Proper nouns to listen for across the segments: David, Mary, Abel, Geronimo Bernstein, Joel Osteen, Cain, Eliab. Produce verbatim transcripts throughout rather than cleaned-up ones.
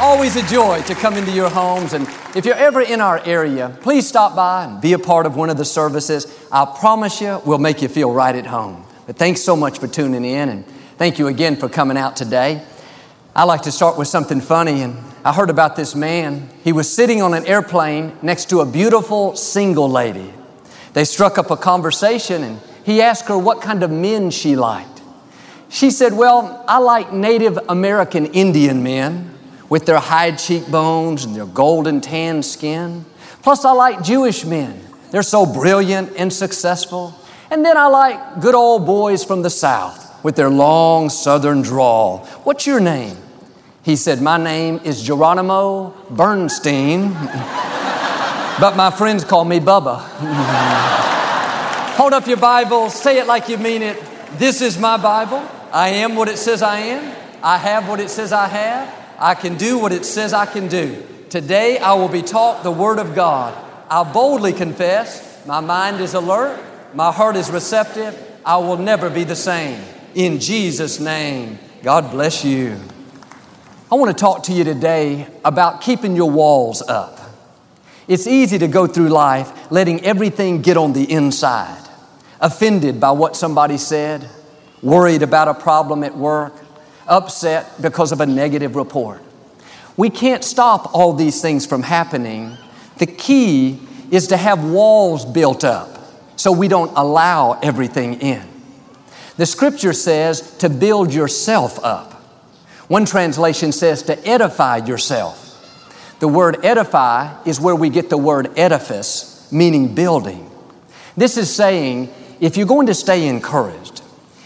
Always a joy to come into your homes. And if you're ever in our area, please stop by and be a part of one of the services. I promise you, we'll make you feel right at home. But thanks so much for tuning in, and thank you again for coming out today. I like to start with something funny, and I heard about this man. He was sitting on an airplane next to a beautiful single lady. They struck up a conversation, and he asked her what kind of men she liked. She said, well, I like Native American Indian men with their high cheekbones and their golden tan skin. Plus, I like Jewish men. They're so brilliant and successful. And then I like good old boys from the South with their long Southern drawl. What's your name? He said, my name is Geronimo Bernstein, but my friends call me Bubba. Hold up your Bible, say it like you mean it. This is my Bible. I am what it says I am. I have what it says I have. I can do what it says I can do. Today I will be taught the Word of God. I boldly confess, my mind is alert, my heart is receptive. I will never be the same. In Jesus' name, God bless you. I want to talk to you today about keeping your walls up. It's easy to go through life letting everything get on the inside. Offended by what somebody said, worried about a problem at work, upset because of a negative report. We can't stop all these things from happening. The key is to have walls built up so we don't allow everything in. The scripture says to build yourself up. One translation says to edify yourself. The word edify is where we get the word edifice, meaning building. This is saying, if you're going to stay encouraged,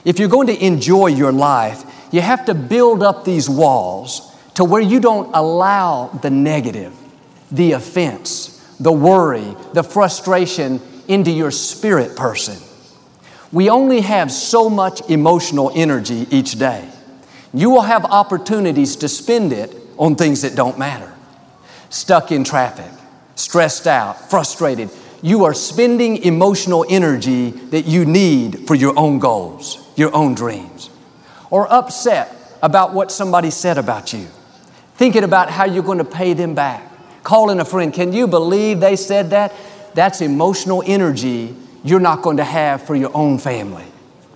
if you're going to enjoy your life, you have to build up these walls to where you don't allow the negative, the offense, the worry, the frustration into your spirit person. We only have so much emotional energy each day. You will have opportunities to spend it on things that don't matter. Stuck in traffic, stressed out, frustrated. You are spending emotional energy that you need for your own goals, your own dreams. Or upset about what somebody said about you. Thinking about how you're going to pay them back. Calling a friend, can you believe they said that? That's emotional energy you're not going to have for your own family,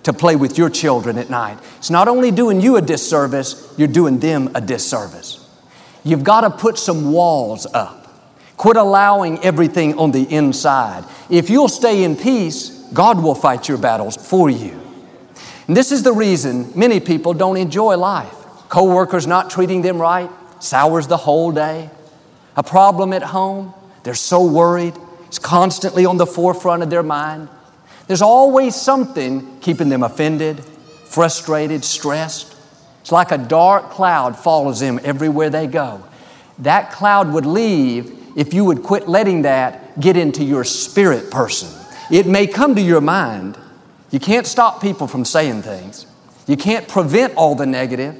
to play with your children at night. It's not only doing you a disservice, you're doing them a disservice. You've got to put some walls up. Quit allowing everything on the inside. If you'll stay in peace, God will fight your battles for you. And this is the reason many people don't enjoy life. Co-workers not treating them right sours the whole day. A problem at home, they're so worried. It's constantly on the forefront of their mind. There's always something keeping them offended, frustrated, stressed. It's like a dark cloud follows them everywhere they go. That cloud would leave if you would quit letting that get into your spirit person. It may come to your mind. You can't stop people from saying things. You can't prevent all the negative,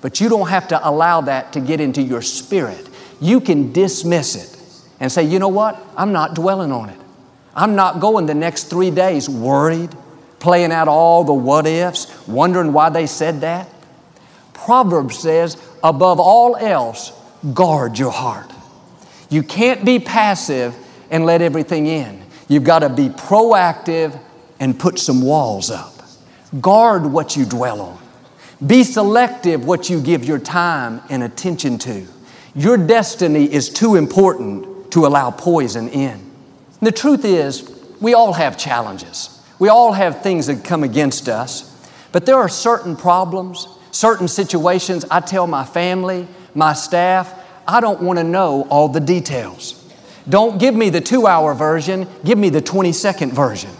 but you don't have to allow that to get into your spirit. You can dismiss it and say, you know what? I'm not dwelling on it. I'm not going the next three days worried, playing out all the what ifs, wondering why they said that. Proverbs says, above all else, guard your heart. You can't be passive and let everything in. You've got to be proactive and put some walls up. Guard what you dwell on. Be selective what you give your time and attention to. Your destiny is too important to allow poison in. And the truth is, we all have challenges. We all have things that come against us. But there are certain problems, certain situations. I tell my family, my staff, I don't want to know all the details. Don't give me the two-hour version. Give me the twenty-second version.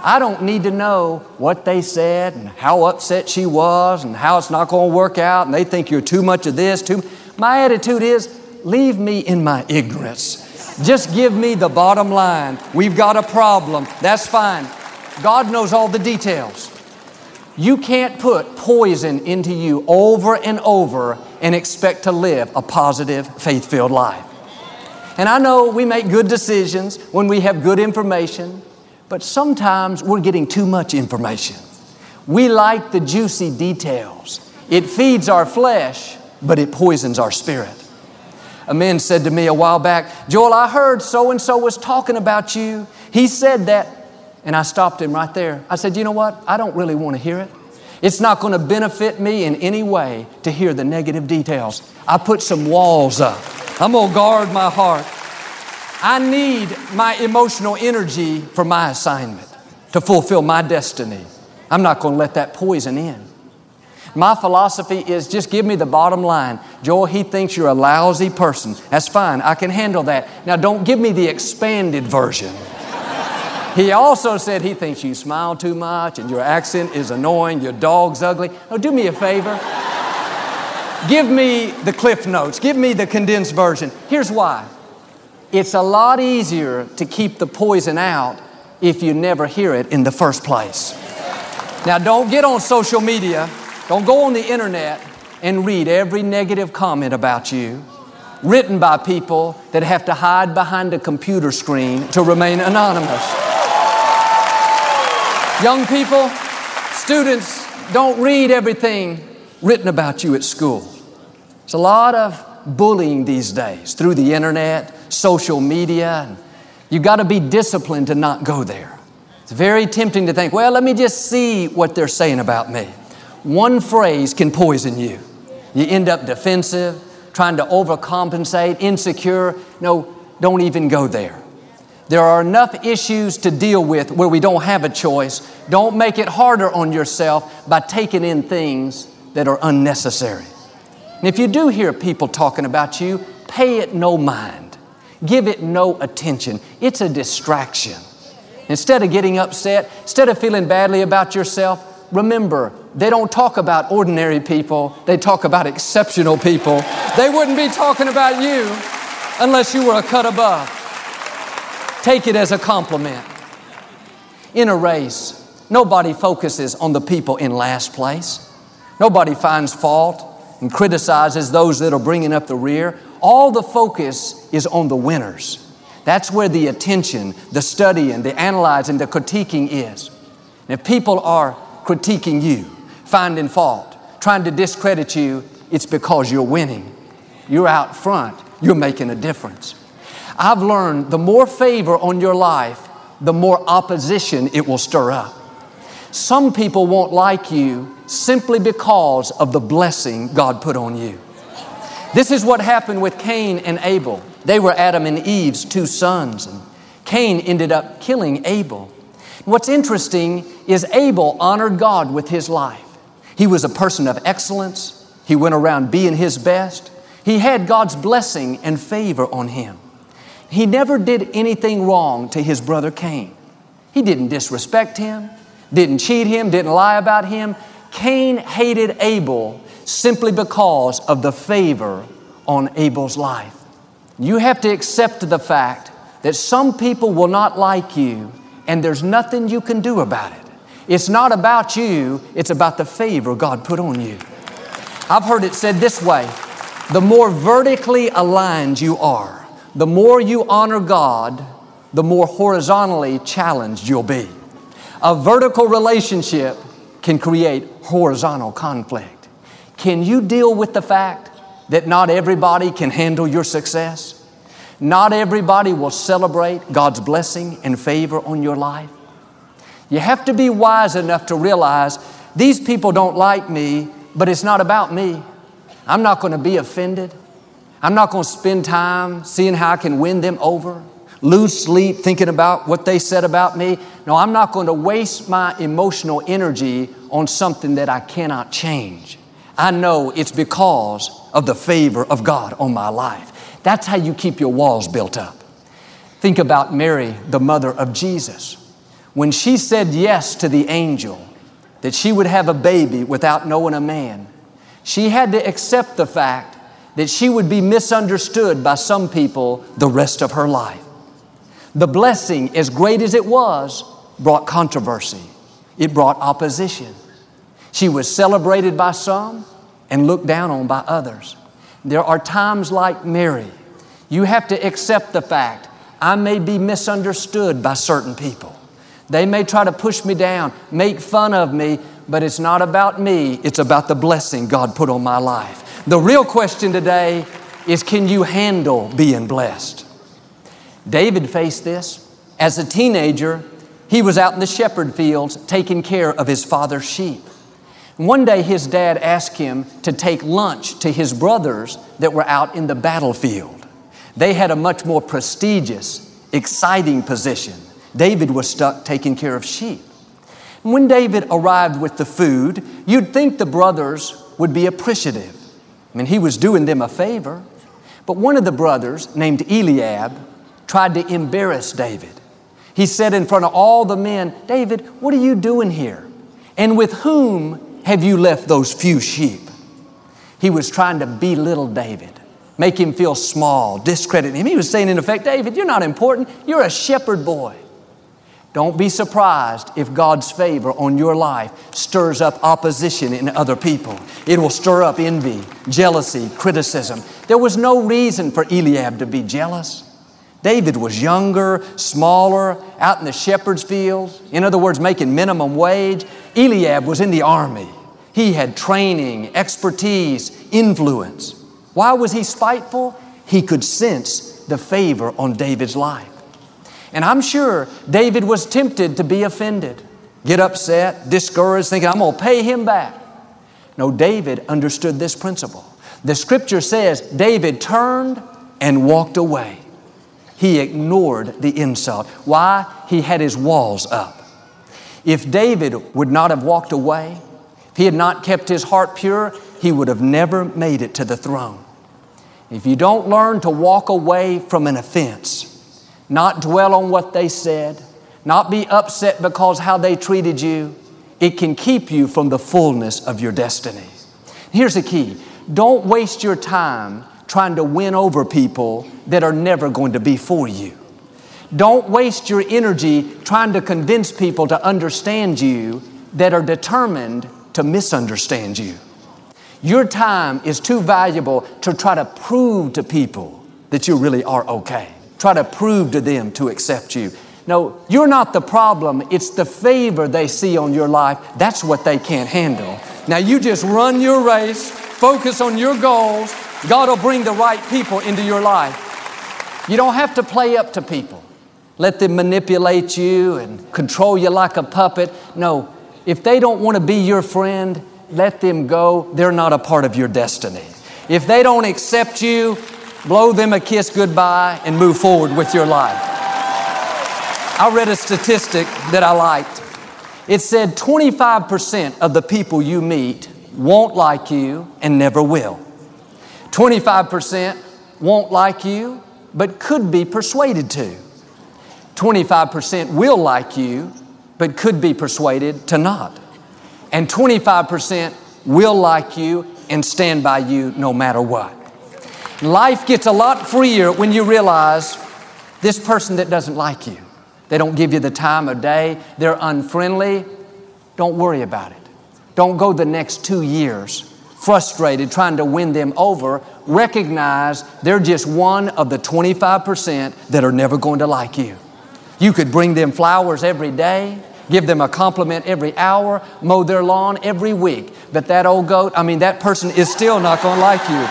I don't need to know what they said and how upset she was and how it's not going to work out and they think you're too much of this. Too. My attitude is, leave me in my ignorance. Just give me the bottom line. We've got a problem. That's fine. God knows all the details. You can't put poison into you over and over and expect to live a positive, faith-filled life. And I know we make good decisions when we have good information, but sometimes we're getting too much information. We like the juicy details. It feeds our flesh, but it poisons our spirit. A man said to me a while back, "Joel, I heard so-and-so was talking about you. He said that." And I stopped him right there. I said, you know what? I don't really want to hear it. It's not going to benefit me in any way to hear the negative details. I put some walls up. I'm going to guard my heart. I need my emotional energy for my assignment to fulfill my destiny. I'm not going to let that poison in. My philosophy is just give me the bottom line. Joel, he thinks you're a lousy person. That's fine. I can handle that. Now, don't give me the expanded version. He also said he thinks you smile too much and your accent is annoying, your dog's ugly. Oh, do me a favor. Give me the Cliff Notes. Give me the condensed version. Here's why. It's a lot easier to keep the poison out if you never hear it in the first place. Now, don't get on social media. Don't go on the internet and read every negative comment about you written by people that have to hide behind a computer screen to remain anonymous. Young people, students, don't read everything written about you at school. There's a lot of bullying these days through the internet, social media. You've got to be disciplined to not go there. It's very tempting to think, well, let me just see what they're saying about me. One phrase can poison you. You end up defensive, trying to overcompensate, insecure. No, don't even go there. There are enough issues to deal with where we don't have a choice. Don't make it harder on yourself by taking in things that are unnecessary. And if you do hear people talking about you, pay it no mind. Give it no attention. It's a distraction. Instead of getting upset, instead of feeling badly about yourself, remember, they don't talk about ordinary people. They talk about exceptional people. They wouldn't be talking about you unless you were a cut above. Take it as a compliment. In a race, nobody focuses on the people in last place. Nobody finds fault and criticizes those that are bringing up the rear. All the focus is on the winners. That's where the attention, the studying, the analyzing, the critiquing is. And if people are critiquing you, finding fault, trying to discredit you, it's because you're winning. You're out front. You're making a difference. I've learned the more favor on your life, the more opposition it will stir up. Some people won't like you simply because of the blessing God put on you. This is what happened with Cain and Abel. They were Adam and Eve's two sons, and Cain ended up killing Abel. What's interesting is Abel honored God with his life. He was a person of excellence. He went around being his best. He had God's blessing and favor on him. He never did anything wrong to his brother Cain. He didn't disrespect him, didn't cheat him, didn't lie about him. Cain hated Abel simply because of the favor on Abel's life. You have to accept the fact that some people will not like you and there's nothing you can do about it. It's not about you, it's about the favor God put on you. I've heard it said this way, the more vertically aligned you are, the more you honor God, the more horizontally challenged you'll be. A vertical relationship can create horizontal conflict. Can you deal with the fact that not everybody can handle your success? Not everybody will celebrate God's blessing and favor on your life. You have to be wise enough to realize these people don't like me, but it's not about me. I'm not going to be offended. I'm not going to spend time seeing how I can win them over, lose sleep thinking about what they said about me. No, I'm not going to waste my emotional energy on something that I cannot change. I know it's because of the favor of God on my life. That's how you keep your walls built up. Think about Mary, the mother of Jesus. When she said yes to the angel, that she would have a baby without knowing a man, she had to accept the fact that she would be misunderstood by some people the rest of her life. The blessing, as great as it was, brought controversy. It brought opposition. She was celebrated by some and looked down on by others. There are times like Mary. You have to accept the fact, I may be misunderstood by certain people. They may try to push me down, make fun of me, but it's not about me. It's about the blessing God put on my life. The real question today is, can you handle being blessed? David faced this. As a teenager, he was out in the shepherd fields taking care of his father's sheep. One day his dad asked him to take lunch to his brothers that were out in the battlefield. They had a much more prestigious, exciting position. David was stuck taking care of sheep. When David arrived with the food, you'd think the brothers would be appreciative. I mean, he was doing them a favor. But one of the brothers, named Eliab, tried to embarrass David. He said in front of all the men, "David, what are you doing here? And with whom have you left those few sheep?" He was trying to belittle David, make him feel small, discredit him. He was saying, in effect, "David, you're not important. You're a shepherd boy." Don't be surprised if God's favor on your life stirs up opposition in other people. It will stir up envy, jealousy, criticism. There was no reason for Eliab to be jealous. David was younger, smaller, out in the shepherd's fields. In other words, making minimum wage. Eliab was in the army. He had training, expertise, influence. Why was he spiteful? He could sense the favor on David's life. And I'm sure David was tempted to be offended, get upset, discouraged, thinking, I'm going to pay him back. No, David understood this principle. The scripture says David turned and walked away. He ignored the insult. Why? He had his walls up. If David would not have walked away, if he had not kept his heart pure, he would have never made it to the throne. If you don't learn to walk away from an offense, not dwell on what they said, not be upset because how they treated you, it can keep you from the fullness of your destiny. Here's the key. Don't waste your time trying to win over people that are never going to be for you. Don't waste your energy trying to convince people to understand you that are determined to misunderstand you. Your time is too valuable to try to prove to people that you really are okay. Try to prove to them to accept you. No, you're not the problem. It's the favor they see on your life. That's what they can't handle. Now you just run your race, focus on your goals. God will bring the right people into your life. You don't have to play up to people. Let them manipulate you and control you like a puppet. No, if they don't want to be your friend, let them go. They're not a part of your destiny. If they don't accept you, blow them a kiss goodbye and move forward with your life. I read a statistic that I liked. It said twenty-five percent of the people you meet won't like you and never will. twenty-five percent won't like you but could be persuaded to. twenty-five percent will like you but could be persuaded to not. And twenty-five percent will like you and stand by you no matter what. Life gets a lot freer when you realize this person that doesn't like you, they don't give you the time of day, they're unfriendly. Don't worry about it. Don't go the next two years frustrated trying to win them over. Recognize they're just one of the twenty-five percent that are never going to like you. You could bring them flowers every day, give them a compliment every hour, mow their lawn every week. But that old goat, I mean, that person is still not going to like you.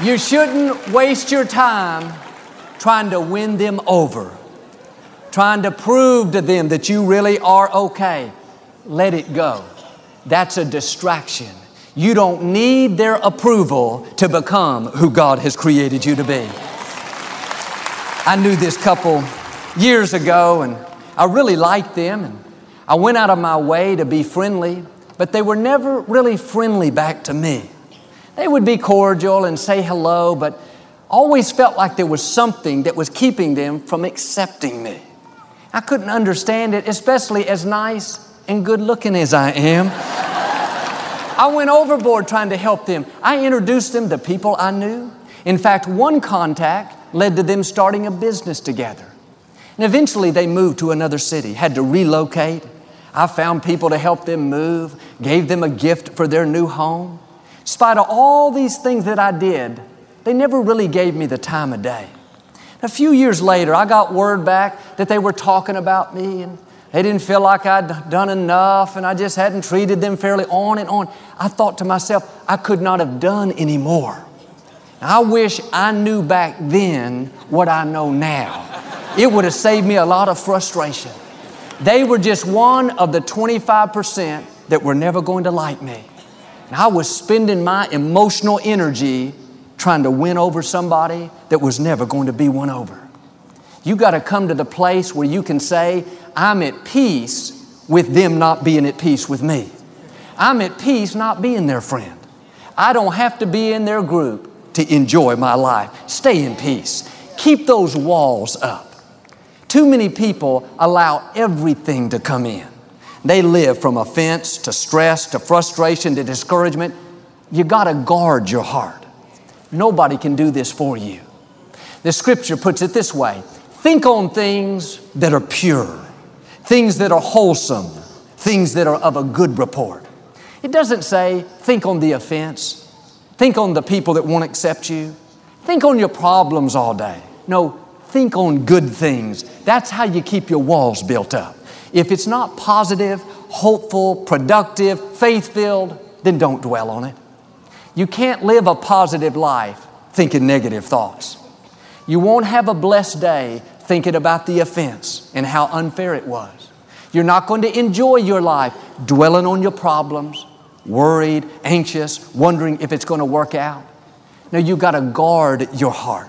You shouldn't waste your time trying to win them over, trying to prove to them that you really are okay. Let it go. That's a distraction. You don't need their approval to become who God has created you to be. I knew this couple years ago, and I really liked them, and I went out of my way to be friendly, but they were never really friendly back to me. They would be cordial and say hello, but always felt like there was something that was keeping them from accepting me. I couldn't understand it, especially as nice and good looking as I am. I went overboard trying to help them. I introduced them to people I knew. In fact, one contact led to them starting a business together. And eventually they moved to another city, had to relocate. I found people to help them move, gave them a gift for their new home. In spite of all these things that I did, they never really gave me the time of day. A few years later, I got word back that they were talking about me and they didn't feel like I'd done enough and I just hadn't treated them fairly, on and on. I thought to myself, I could not have done any more. I wish I knew back then what I know now. It would have saved me a lot of frustration. They were just one of the twenty-five percent that were never going to like me. And I was spending my emotional energy trying to win over somebody that was never going to be won over. You got to come to the place where you can say, I'm at peace with them not being at peace with me. I'm at peace not being their friend. I don't have to be in their group to enjoy my life. Stay in peace. Keep those walls up. Too many people allow everything to come in. They live from offense to stress to frustration to discouragement. You got to guard your heart. Nobody can do this for you. The scripture puts it this way. Think on things that are pure, things that are wholesome, things that are of a good report. It doesn't say think on the offense. Think on the people that won't accept you. Think on your problems all day. No. Think on good things. That's how you keep your walls built up. If it's not positive, hopeful, productive, faith-filled, then don't dwell on it. You can't live a positive life thinking negative thoughts. You won't have a blessed day thinking about the offense and how unfair it was. You're not going to enjoy your life dwelling on your problems, worried, anxious, wondering if it's going to work out. No, you've got to guard your heart.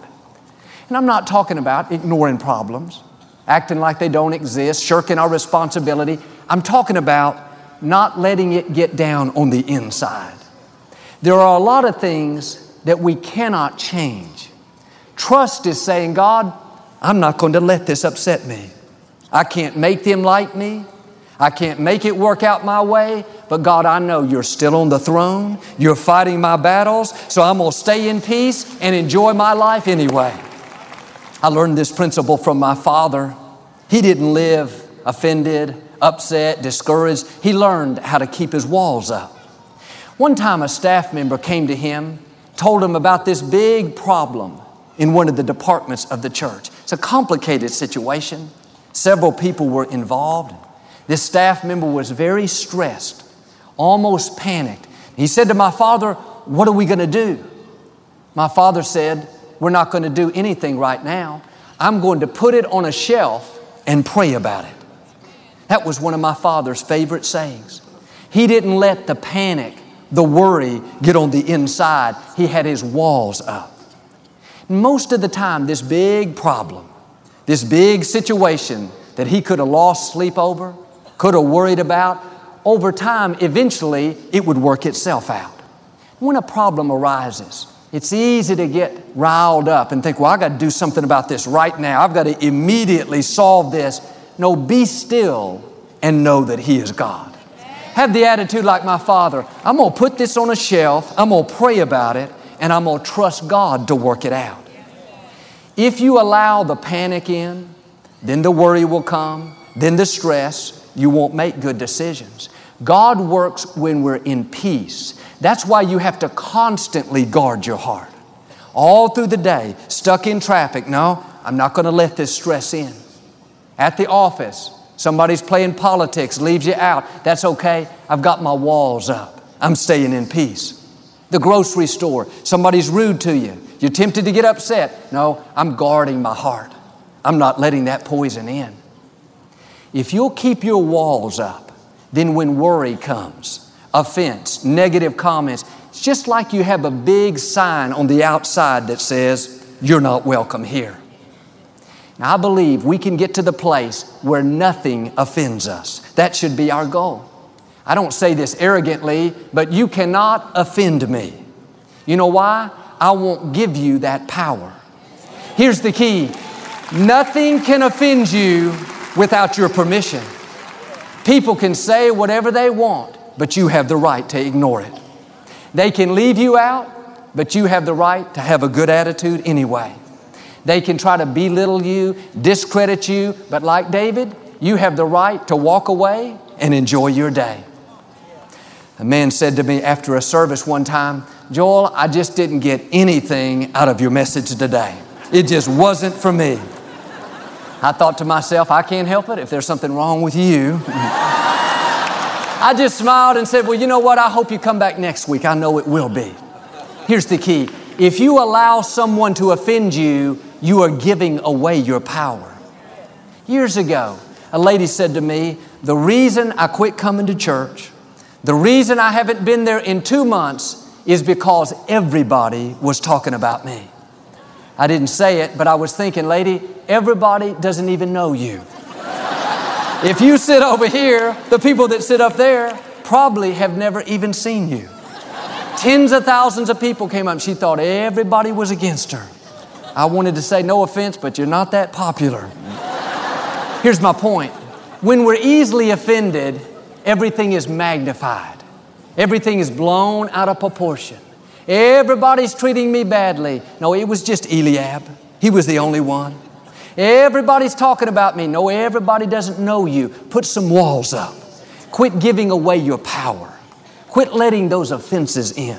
And I'm not talking about ignoring problems, acting like they don't exist, shirking our responsibility. I'm talking about not letting it get down on the inside. There are a lot of things that we cannot change. Trust is saying, God, I'm not going to let this upset me. I can't make them like me. I can't make it work out my way, but God, I know you're still on the throne. You're fighting my battles, so I'm going to stay in peace and enjoy my life anyway. I learned this principle from my father. He didn't live offended, upset, discouraged. He learned how to keep his walls up. One time a staff member came to him, told him about this big problem in one of the departments of the church. It's a complicated situation. Several people were involved. This staff member was very stressed, almost panicked. He said to my father, "What are we going to do?" My father said, "We're not going to do anything right now. I'm going to put it on a shelf and pray about it." That was one of my father's favorite sayings. He didn't let the panic, the worry get on the inside. He had his walls up. Most of the time, this big problem, this big situation that he could have lost sleep over, could have worried about, over time, eventually, it would work itself out. When a problem arises, it's easy to get riled up and think, well, I've got to do something about this right now. I've got to immediately solve this. No, be still and know that He is God. Have the attitude like my father. I'm going to put this on a shelf. I'm going to pray about it, and I'm going to trust God to work it out. If you allow the panic in, then the worry will come, then the stress. You won't make good decisions. God works when we're in peace. That's why you have to constantly guard your heart. All through the day, stuck in traffic. No, I'm not going to let this stress in. At the office, somebody's playing politics, leaves you out. That's okay. I've got my walls up. I'm staying in peace. The grocery store, somebody's rude to you. You're tempted to get upset. No, I'm guarding my heart. I'm not letting that poison in. If you'll keep your walls up, then when worry comes, offense, negative comments, it's just like you have a big sign on the outside that says, you're not welcome here. Now, I believe we can get to the place where nothing offends us. That should be our goal. I don't say this arrogantly, but you cannot offend me. You know why? I won't give you that power. Here's the key. Nothing can offend you without your permission. People can say whatever they want, but you have the right to ignore it. They can leave you out, but you have the right to have a good attitude anyway. They can try to belittle you, discredit you, but like David, you have the right to walk away and enjoy your day. A man said to me after a service one time, "Joel, I just didn't get anything out of your message today. It just wasn't for me." I thought to myself, I can't help it if there's something wrong with you. I just smiled and said, well, you know what? I hope you come back next week. I know it will be. Here's the key. If you allow someone to offend you, you are giving away your power. Years ago, a lady said to me, the reason I quit coming to church, the reason I haven't been there in two months is because everybody was talking about me. I didn't say it, but I was thinking, lady, everybody doesn't even know you. If you sit over here, the people that sit up there probably have never even seen you. Tens of thousands of people came up. She thought everybody was against her. I wanted to say, no offense, but you're not that popular. Here's my point. When we're easily offended, everything is magnified. Everything is blown out of proportion. Everybody's treating me badly. No, it was just Eliab. He was the only one. Everybody's talking about me. No, everybody doesn't know you. Put some walls up. Quit giving away your power. Quit letting those offenses in.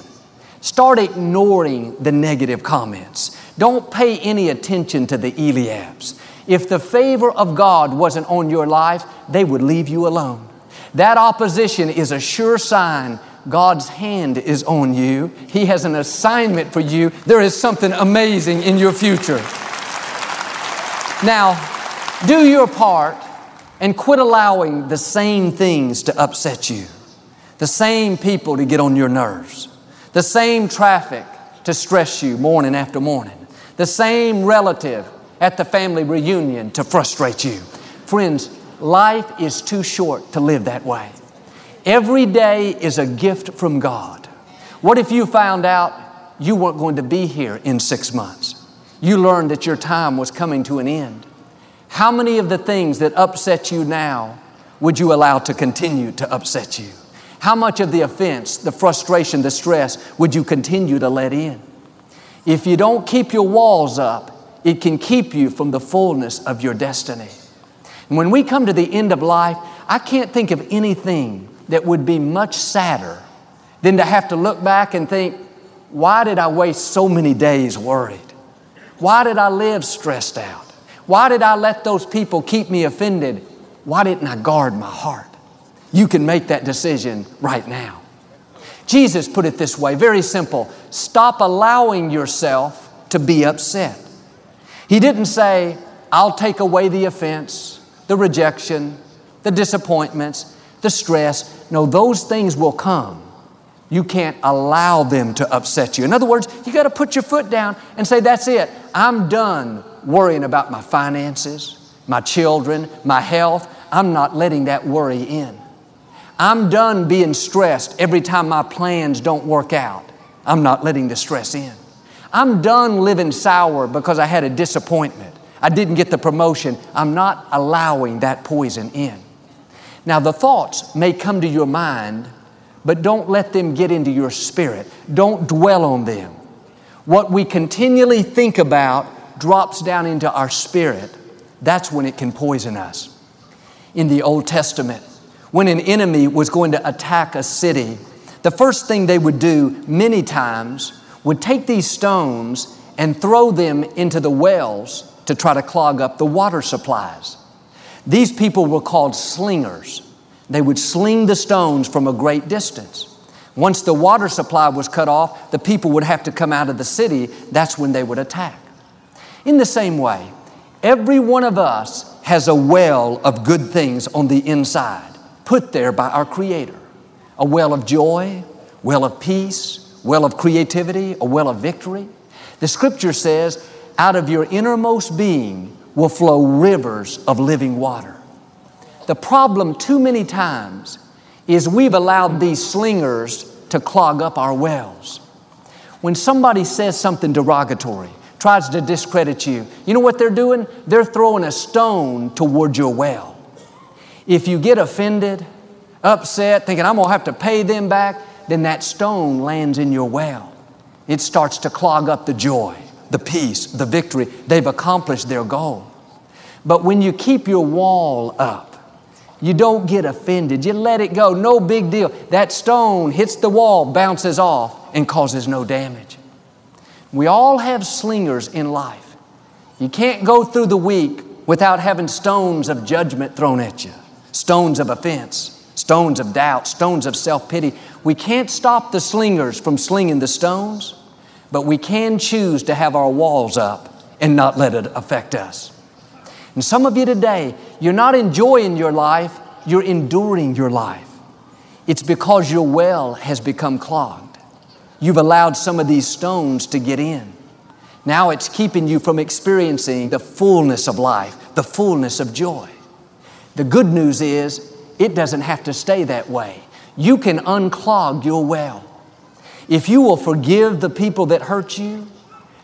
Start ignoring the negative comments. Don't pay any attention to the Eliabs. If the favor of God wasn't on your life, they would leave you alone. That opposition is a sure sign God's hand is on you. He has an assignment for you. There is something amazing in your future. Now, do your part and quit allowing the same things to upset you, the same people to get on your nerves, the same traffic to stress you morning after morning, the same relative at the family reunion to frustrate you. Friends, life is too short to live that way. Every day is a gift from God. What if you found out you weren't going to be here in six months? You learned that your time was coming to an end. How many of the things that upset you now would you allow to continue to upset you? How much of the offense, the frustration, the stress would you continue to let in? If you don't keep your walls up, it can keep you from the fullness of your destiny. When we come to the end of life, I can't think of anything that would be much sadder than to have to look back and think, why did I waste so many days worried? Why did I live stressed out? Why did I let those people keep me offended? Why didn't I guard my heart? You can make that decision right now. Jesus put it this way, very simple. Stop allowing yourself to be upset. He didn't say, I'll take away the offense, the rejection, the disappointments, the stress. No, those things will come. You can't allow them to upset you. In other words, you got to put your foot down and say, that's it. I'm done worrying about my finances, my children, my health. I'm not letting that worry in. I'm done being stressed every time my plans don't work out. I'm not letting the stress in. I'm done living sour because I had a disappointment. I didn't get the promotion. I'm not allowing that poison in. Now, the thoughts may come to your mind, but don't let them get into your spirit. Don't dwell on them. What we continually think about drops down into our spirit. That's when it can poison us. In the Old Testament, when an enemy was going to attack a city, the first thing they would do many times would take these stones and throw them into the wells to try to clog up the water supplies. These people were called slingers. They would sling the stones from a great distance. Once the water supply was cut off, the people would have to come out of the city. That's when they would attack. In the same way, every one of us has a well of good things on the inside, put there by our Creator. A well of joy, well of peace, well of creativity, a well of victory. The Scripture says, out of your innermost being will flow rivers of living water. The problem too many times is we've allowed these slingers to clog up our wells. When somebody says something derogatory, tries to discredit you, you know what they're doing? They're throwing a stone toward your well. If you get offended, upset, thinking I'm going to have to pay them back, then that stone lands in your well. It starts to clog up the joy, the peace, the victory. They've accomplished their goal. But when you keep your wall up, you don't get offended. You let it go. No big deal. That stone hits the wall, bounces off, and causes no damage. We all have slingers in life. You can't go through the week without having stones of judgment thrown at you, stones of offense, stones of doubt, stones of self-pity. We can't stop the slingers from slinging the stones, but we can choose to have our walls up and not let it affect us. And some of you today, you're not enjoying your life, you're enduring your life. It's because your well has become clogged. You've allowed some of these stones to get in. Now it's keeping you from experiencing the fullness of life, the fullness of joy. The good news is, it doesn't have to stay that way. You can unclog your well. If you will forgive the people that hurt you,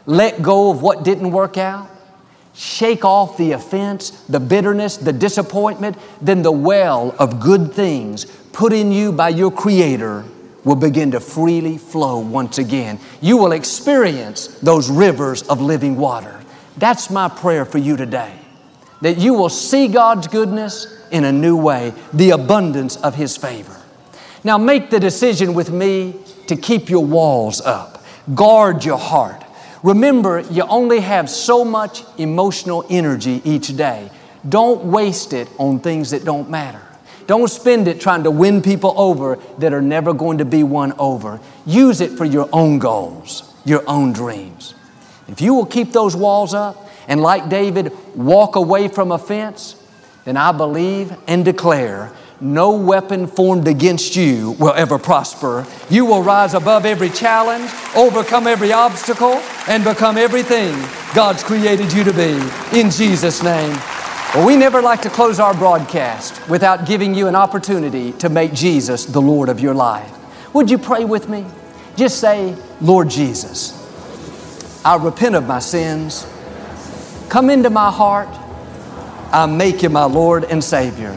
let go of what didn't work out, shake off the offense, the bitterness, the disappointment, then the well of good things put in you by your Creator will begin to freely flow once again. You will experience those rivers of living water. That's my prayer for you today, that you will see God's goodness in a new way, the abundance of His favor. Now make the decision with me to keep your walls up. Guard your heart. Remember, you only have so much emotional energy each day. Don't waste it on things that don't matter. Don't spend it trying to win people over that are never going to be won over. Use it for your own goals, your own dreams. If you will keep those walls up and, like David, walk away from offense, then I believe and declare no weapon formed against you will ever prosper. You will rise above every challenge, overcome every obstacle, and become everything God's created you to be. In Jesus' name. Well, we never like to close our broadcast without giving you an opportunity to make Jesus the Lord of your life. Would you pray with me? Just say, Lord Jesus, I repent of my sins. Come into my heart. I make you my Lord and Savior.